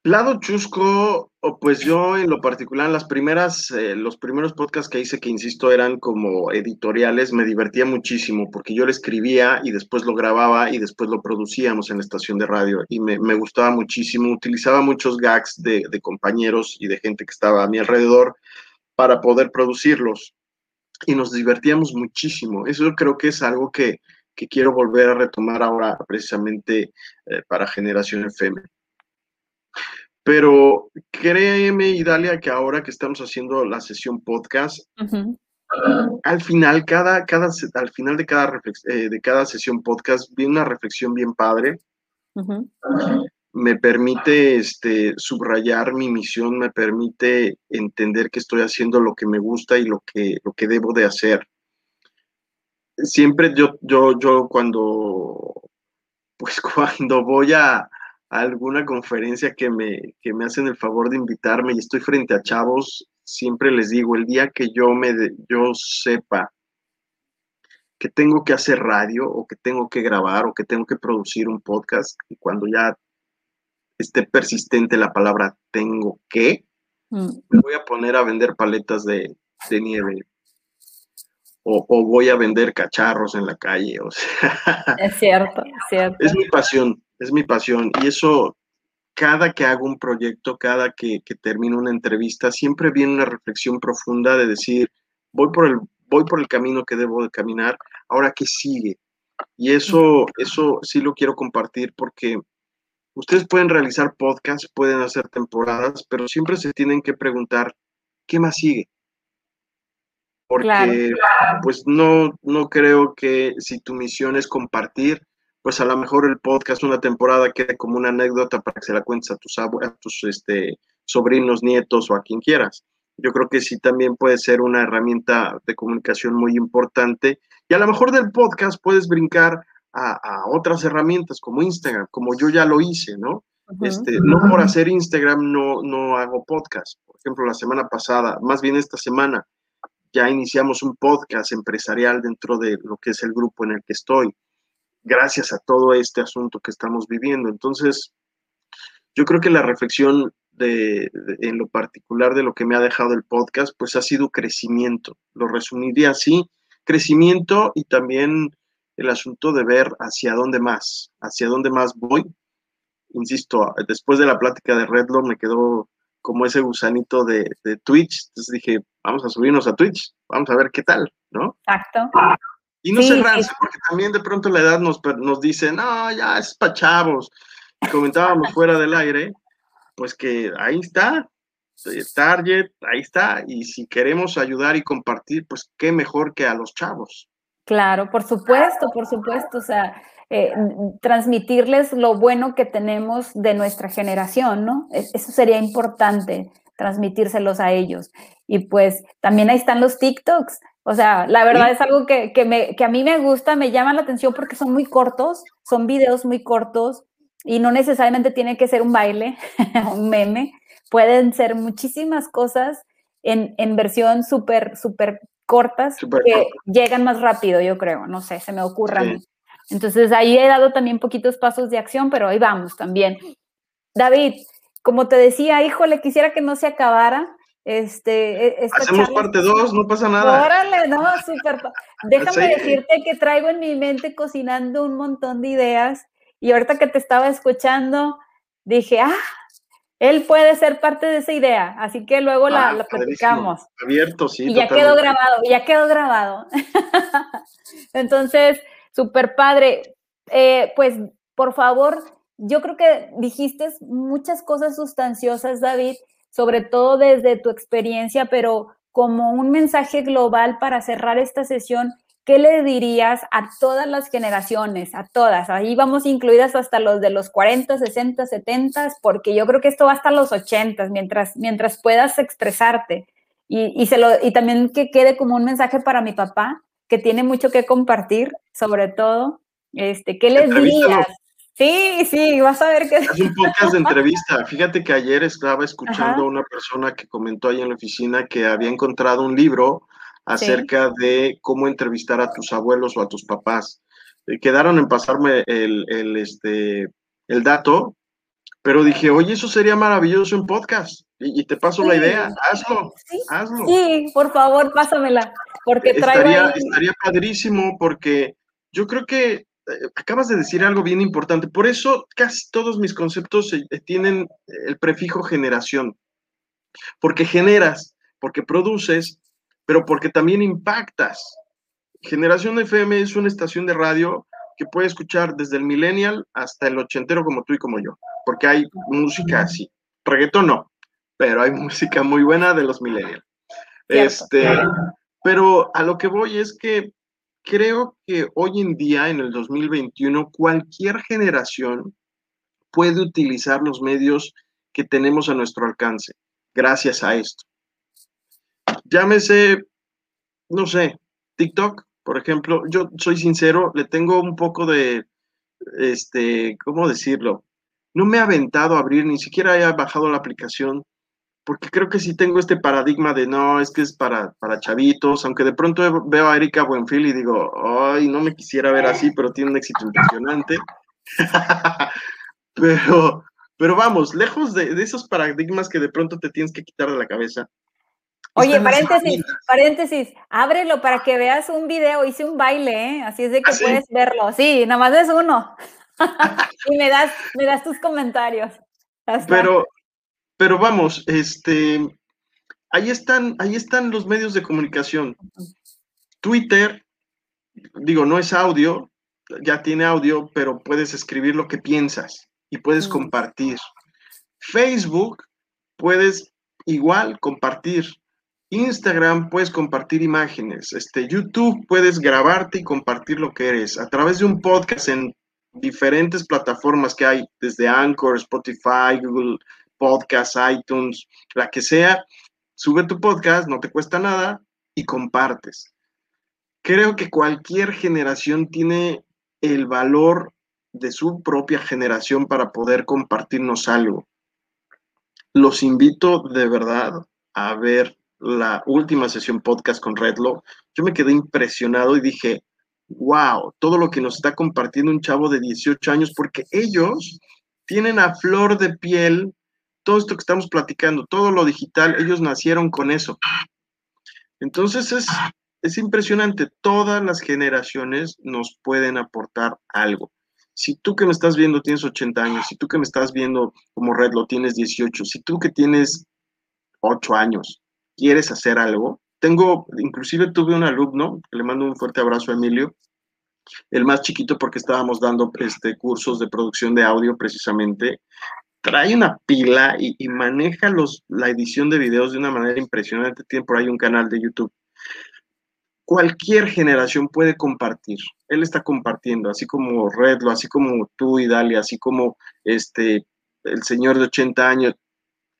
Lado chusco, pues yo en lo particular, las primeras, eh, los primeros podcasts que hice, que insisto, eran como editoriales, me divertía muchísimo porque yo lo escribía y después lo grababa y después lo producíamos en la estación de radio y me, me gustaba muchísimo, utilizaba muchos gags de, de compañeros y de gente que estaba a mi alrededor para poder producirlos y nos divertíamos muchísimo. Eso creo que es algo que que quiero volver a retomar ahora precisamente eh, para Generación F M. Pero créeme, Idalia, que ahora que estamos haciendo la sesión podcast, uh-huh. uh, al final, cada, cada, al final de, cada reflex, eh, de cada sesión podcast viene una reflexión bien padre. Uh-huh. Uh, me permite este, subrayar mi misión, me permite entender que estoy haciendo lo que me gusta y lo que, lo que debo de hacer. Siempre yo, yo, yo cuando, pues cuando voy a, a alguna conferencia que me, que me hacen el favor de invitarme y estoy frente a chavos, siempre les digo, el día que yo, me, yo sepa que tengo que hacer radio o que tengo que grabar o que tengo que producir un podcast, y cuando ya esté persistente la palabra tengo que, mm. me voy a poner a vender paletas de, de nieve. O, o voy a vender cacharros en la calle, o sea... Es cierto, es cierto. Es mi pasión, es mi pasión. Y eso, cada que hago un proyecto, cada que, que termino una entrevista, siempre viene una reflexión profunda de decir, voy por el, voy por el camino que debo de caminar, ahora ¿qué sigue? Y eso, eso sí lo quiero compartir porque ustedes pueden realizar podcasts, pueden hacer temporadas, pero siempre se tienen que preguntar, ¿qué más sigue? Porque, claro, claro. pues, no, no creo que si tu misión es compartir, pues, a lo mejor el podcast una temporada quede como una anécdota para que se la cuentes a tus, abu- a tus este, sobrinos, nietos o a quien quieras. Yo creo que sí también puede ser una herramienta de comunicación muy importante. Y a lo mejor del podcast puedes brincar a, a otras herramientas como Instagram, como yo ya lo hice, ¿no? Uh-huh. Este, no por hacer Instagram no, no hago podcast. Por ejemplo, la semana pasada, más bien esta semana, ya iniciamos un podcast empresarial dentro de lo que es el grupo en el que estoy, gracias a todo este asunto que estamos viviendo. Entonces, yo creo que la reflexión de, de, en lo particular de lo que me ha dejado el podcast, pues ha sido crecimiento. Lo resumiría así, crecimiento y también el asunto de ver hacia dónde más, hacia dónde más voy. Insisto, después de la plática de Redlaw me quedó como ese gusanito de, de Twitch, entonces dije, vamos a subirnos a Twitch, vamos a ver qué tal, ¿no? Exacto. Y no sí, cerrarse, sí. porque también de pronto la edad nos, nos dice, no, ya es pa' chavos. Y comentábamos fuera del aire, pues que ahí está, Target, ahí está, y si queremos ayudar y compartir, pues qué mejor que a los chavos. Claro, por supuesto, por supuesto, o sea, eh, transmitirles lo bueno que tenemos de nuestra generación, ¿no? Eso sería importante, transmitírselos a ellos. Y pues también ahí están los TikToks, o sea, la verdad es algo que, que, me, que a mí me gusta, me llama la atención porque son muy cortos, son videos muy cortos y no necesariamente tiene que ser un baile, un meme, pueden ser muchísimas cosas en, en versión súper, súper cortas Super que corta. Llegan más rápido, yo creo, no sé, se me ocurre sí. a mí. Entonces, ahí he dado también poquitos pasos de acción, pero ahí vamos también. David, como te decía, híjole, quisiera que no se acabara. Este, esta Hacemos charla. Parte dos, no pasa nada. Órale, no, súper. Déjame sí. decirte que traigo en mi mente cocinando un montón de ideas y ahorita que te estaba escuchando, dije, ah, él puede ser parte de esa idea, así que luego ah, la, la platicamos. Abierto, sí. Y ya totalmente. quedó grabado, ya quedó grabado. Entonces, súper padre. Eh, pues, por favor, yo creo que dijiste muchas cosas sustanciosas, David, sobre todo desde tu experiencia, pero como un mensaje global para cerrar esta sesión, ¿qué le dirías a todas las generaciones, a todas? Ahí vamos incluidas hasta los de los cuarenta, sesenta, setenta, porque yo creo que esto va hasta los ochenta, mientras, mientras puedas expresarte. Y, y, se lo, y también que quede como un mensaje para mi papá, que tiene mucho que compartir, sobre todo. Este, ¿qué les dirías? Sí, sí, vas a ver que... Es un podcast de entrevista. Fíjate que ayer estaba escuchando a una persona que comentó ahí en la oficina que había encontrado un libro acerca sí. de cómo entrevistar a tus abuelos o a tus papás. Eh, quedaron en pasarme el, el, este, el dato, pero dije, oye, eso sería maravilloso en podcast. Y, y te paso sí. la idea. Hazlo, ¿Sí? hazlo. Sí, por favor, pásamela. Porque estaría, traigo... estaría padrísimo porque yo creo que acabas de decir algo bien importante. Por eso casi todos mis conceptos tienen el prefijo generación. Porque generas, porque produces, pero porque también impactas. Generación F M es una estación de radio que puede escuchar desde el millennial hasta el ochentero como tú y como yo. Porque hay música así. Reggaetón no, pero hay música muy buena de los millennials. Este, pero a lo que voy es que creo que hoy en día, en el dos mil veintiuno, cualquier generación puede utilizar los medios que tenemos a nuestro alcance, gracias a esto. Llámese, no sé, TikTok, por ejemplo. Yo soy sincero, le tengo un poco de, este, ¿cómo decirlo? No me he aventado a abrir, ni siquiera he bajado la aplicación, porque creo que sí tengo este paradigma de no, es que es para, para chavitos, aunque de pronto veo a Erika Buenfil y digo, ay, no me quisiera ver así, pero tiene un éxito impresionante. pero, pero vamos, lejos de, de esos paradigmas que de pronto te tienes que quitar de la cabeza. Oye, paréntesis, paréntesis, ábrelo para que veas un video, hice un baile, ¿eh? Así es de que ¿Ah, sí? puedes verlo. Sí, nada más ves uno. y me das, me das tus comentarios. Hasta. Pero... Pero vamos, este, ahí están, ahí están los medios de comunicación. Twitter, digo, no es audio, ya tiene audio, pero puedes escribir lo que piensas y puedes compartir. Facebook, puedes igual compartir. Instagram, puedes compartir imágenes. Este, YouTube, puedes grabarte y compartir lo que eres a través de un podcast en diferentes plataformas que hay, desde Anchor, Spotify, Google Podcast, iTunes, la que sea. Sube tu podcast, no te cuesta nada y compartes. Creo que cualquier generación tiene el valor de su propia generación para poder compartirnos algo. Los invito de verdad a ver la última sesión podcast con Redlaw. Yo me quedé impresionado y dije, wow, todo lo que nos está compartiendo un chavo de dieciocho años, porque ellos tienen a flor de piel todo esto que estamos platicando, todo lo digital, ellos nacieron con eso. Entonces es, es impresionante. Todas las generaciones nos pueden aportar algo. Si tú que me estás viendo tienes ochenta años, si tú que me estás viendo como Redlaw tienes dieciocho, si tú que tienes ocho años quieres hacer algo, tengo, inclusive tuve un alumno, le mando un fuerte abrazo a Emilio, el más chiquito porque estábamos dando este, cursos de producción de audio precisamente. Trae una pila y, y maneja los, la edición de videos de una manera impresionante. Tiene por ahí un canal de YouTube. Cualquier generación puede compartir. Él está compartiendo, así como Redlaw, así como tú, Idalia, así como este, el señor de ochenta años.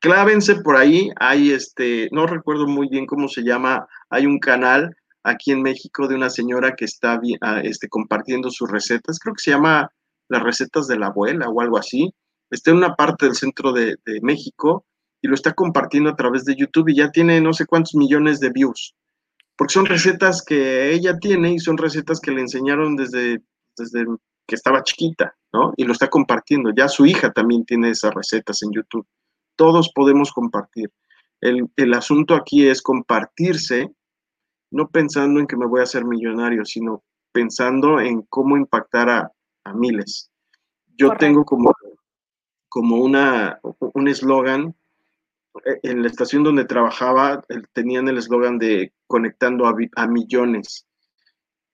Clávense por ahí. Hay este, no recuerdo muy bien cómo se llama. Hay un canal aquí en México de una señora que está este, compartiendo sus recetas. Creo que se llama Las Recetas de la Abuela o algo así. Está en una parte del centro de, de México y lo está compartiendo a través de YouTube y ya tiene no sé cuántos millones de views. Porque son recetas que ella tiene y son recetas que le enseñaron desde, desde que estaba chiquita, ¿no? Y lo está compartiendo. Ya su hija también tiene esas recetas en YouTube. Todos podemos compartir. El, el asunto aquí es compartirse, no pensando en que me voy a hacer millonario, sino pensando en cómo impactar a, a miles. Yo Correcto. tengo como... como una, un eslogan, en la estación donde trabajaba, tenían el eslogan de conectando a, a millones.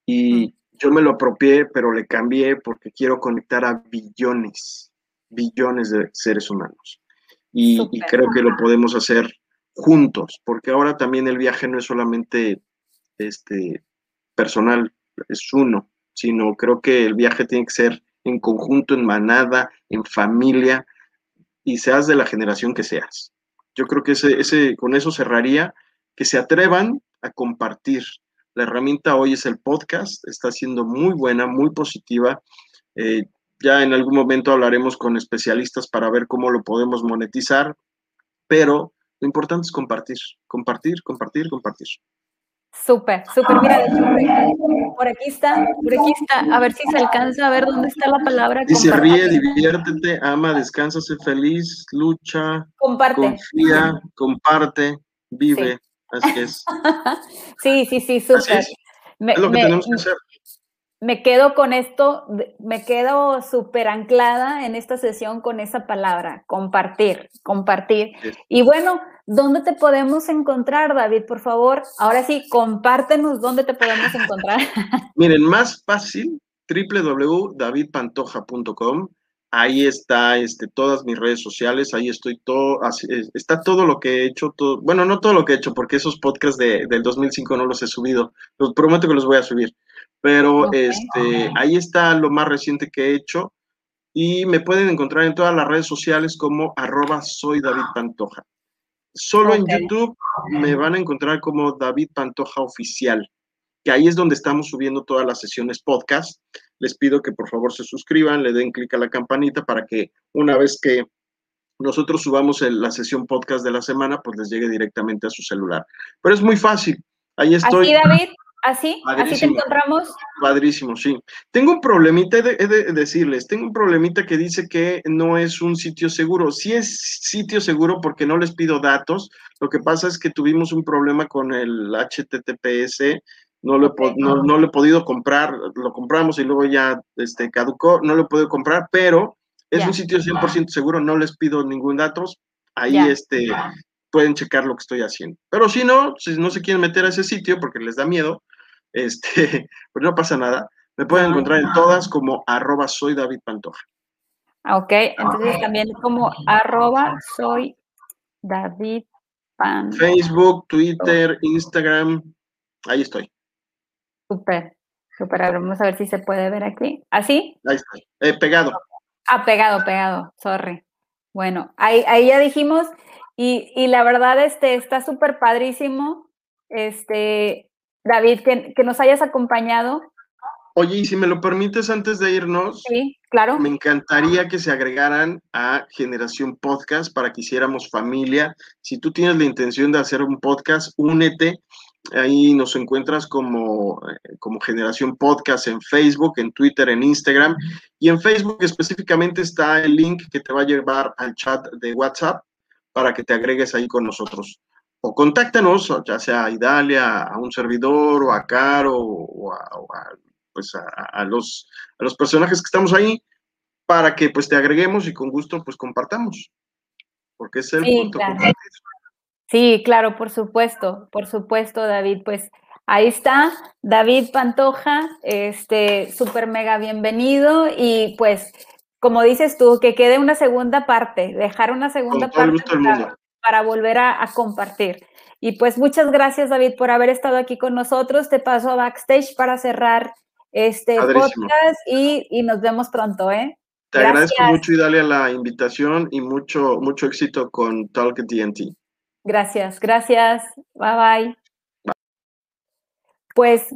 Y yo me lo apropié, pero le cambié porque quiero conectar a billones, billones de seres humanos. Y, y creo que lo podemos hacer juntos, porque ahora también el viaje no es solamente este, personal, es uno, sino creo que el viaje tiene que ser en conjunto, en manada, en familia, y seas de la generación que seas. Yo creo que ese, ese, con eso cerraría, que se atrevan a compartir. La herramienta hoy es el podcast, está siendo muy buena, muy positiva. Eh, ya en algún momento hablaremos con especialistas para ver cómo lo podemos monetizar, pero lo importante es compartir, compartir, compartir, compartir. Súper, súper. Mira, de hecho, por aquí está, por aquí está. A ver si se alcanza a ver dónde está la palabra. Dice, ríe, diviértete, ama, descansa, sé feliz, lucha, comparte, confía, comparte, vive. Sí. Así es. Sí, sí, sí, súper. Es. es lo que me, tenemos que hacer. Me quedo con esto, me quedo súper anclada en esta sesión con esa palabra, compartir, compartir. Sí. Y bueno, ¿dónde te podemos encontrar, David? Por favor, ahora sí, compártenos dónde te podemos encontrar. Miren, más fácil, doble u doble u doble u punto david pantoja punto com. Ahí está este, todas mis redes sociales, ahí estoy todo, está todo lo que he hecho, todo, bueno, no todo lo que he hecho, porque esos podcasts de, del dos mil cinco no los he subido, los prometo que los voy a subir, pero okay, este, okay. ahí está lo más reciente que he hecho, y me pueden encontrar en todas las redes sociales como arroba soy David Pantoja. Solo okay. en YouTube okay. me van a encontrar como David Pantoja Oficial, que ahí es donde estamos subiendo todas las sesiones podcast. Les pido que por favor se suscriban, le den clic a la campanita para que una vez que nosotros subamos el, la sesión podcast de la semana, pues les llegue directamente a su celular. Pero es muy fácil. Ahí estoy. ¿Así, David? ¿Así? Padrísimo. ¿Así te encontramos? Padrísimo, sí. Tengo un problemita, he de, he de decirles, tengo un problemita que dice que no es un sitio seguro. Sí es sitio seguro porque no les pido datos. Lo que pasa es que tuvimos un problema con el H T T P S. No lo, okay. no, no lo he podido comprar, lo compramos y luego ya este, caducó, no lo he podido comprar, pero es yeah. un sitio cien por ciento seguro, no les pido ningún dato, ahí yeah. este, yeah. pueden checar lo que estoy haciendo. Pero si no, si no se quieren meter a ese sitio porque les da miedo, este, pues no pasa nada, me pueden uh-huh. encontrar en todas como arroba soy David Pantoja. Ok, entonces uh-huh. también como arroba soy David Pantoja. Facebook, Twitter, Instagram, ahí estoy. Súper, súper. Vamos a ver si se puede ver aquí. ¿Así? Ahí está. Eh, pegado. Ah, pegado, pegado. Sorry. Bueno, ahí, ahí ya dijimos. Y, y la verdad, este, está súper padrísimo, este, David, que, que nos hayas acompañado. Oye, y si me lo permites antes de irnos. Sí, claro. Me encantaría que se agregaran a Generación Podcast para que hiciéramos familia. Si tú tienes la intención de hacer un podcast, únete. Ahí nos encuentras como, como Generación Podcast en Facebook, en Twitter, en Instagram. Y en Facebook específicamente está el link que te va a llevar al chat de WhatsApp para que te agregues ahí con nosotros. O contáctanos, ya sea a Idalia, a un servidor, o a Caro, o a, o a, pues a, a, los, a los personajes que estamos ahí, para que pues te agreguemos y con gusto pues compartamos. Porque es el sí, punto claro. compartir. Sí, claro, por supuesto, por supuesto, David, pues ahí está, David Pantoja, este, súper mega bienvenido y pues, como dices tú, que quede una segunda parte, dejar una segunda parte para, para volver a, a compartir. Y pues muchas gracias, David, por haber estado aquí con nosotros, te paso a backstage para cerrar este Padrísimo. podcast y, y nos vemos pronto, ¿eh? Te gracias. agradezco mucho, Idalia, la invitación y mucho, mucho éxito con Talk D and T. Gracias, gracias. Bye, bye, bye. Pues,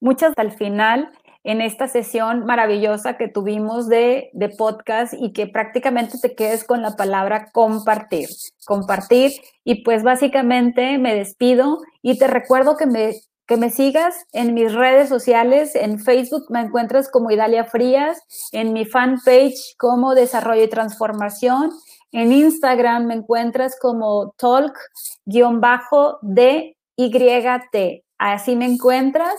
muchas hasta el final en esta sesión maravillosa que tuvimos de, de podcast y que prácticamente te quedes con la palabra compartir, compartir. Y pues básicamente me despido y te recuerdo que me, que me sigas en mis redes sociales, en Facebook me encuentras como Idalia Frías, en mi fanpage como Desarrollo y Transformación. En Instagram me encuentras como talk D y T. Así me encuentras.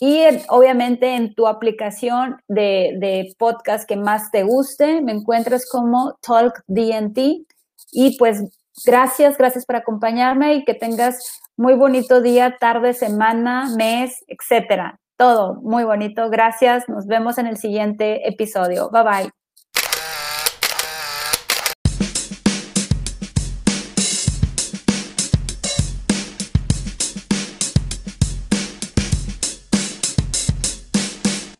Y en, obviamente en tu aplicación de, de podcast que más te guste, me encuentras como Talk D and T. Y pues gracias, gracias por acompañarme y que tengas muy bonito día, tarde, semana, mes, etcétera. Todo muy bonito. Gracias. Nos vemos en el siguiente episodio. Bye, bye.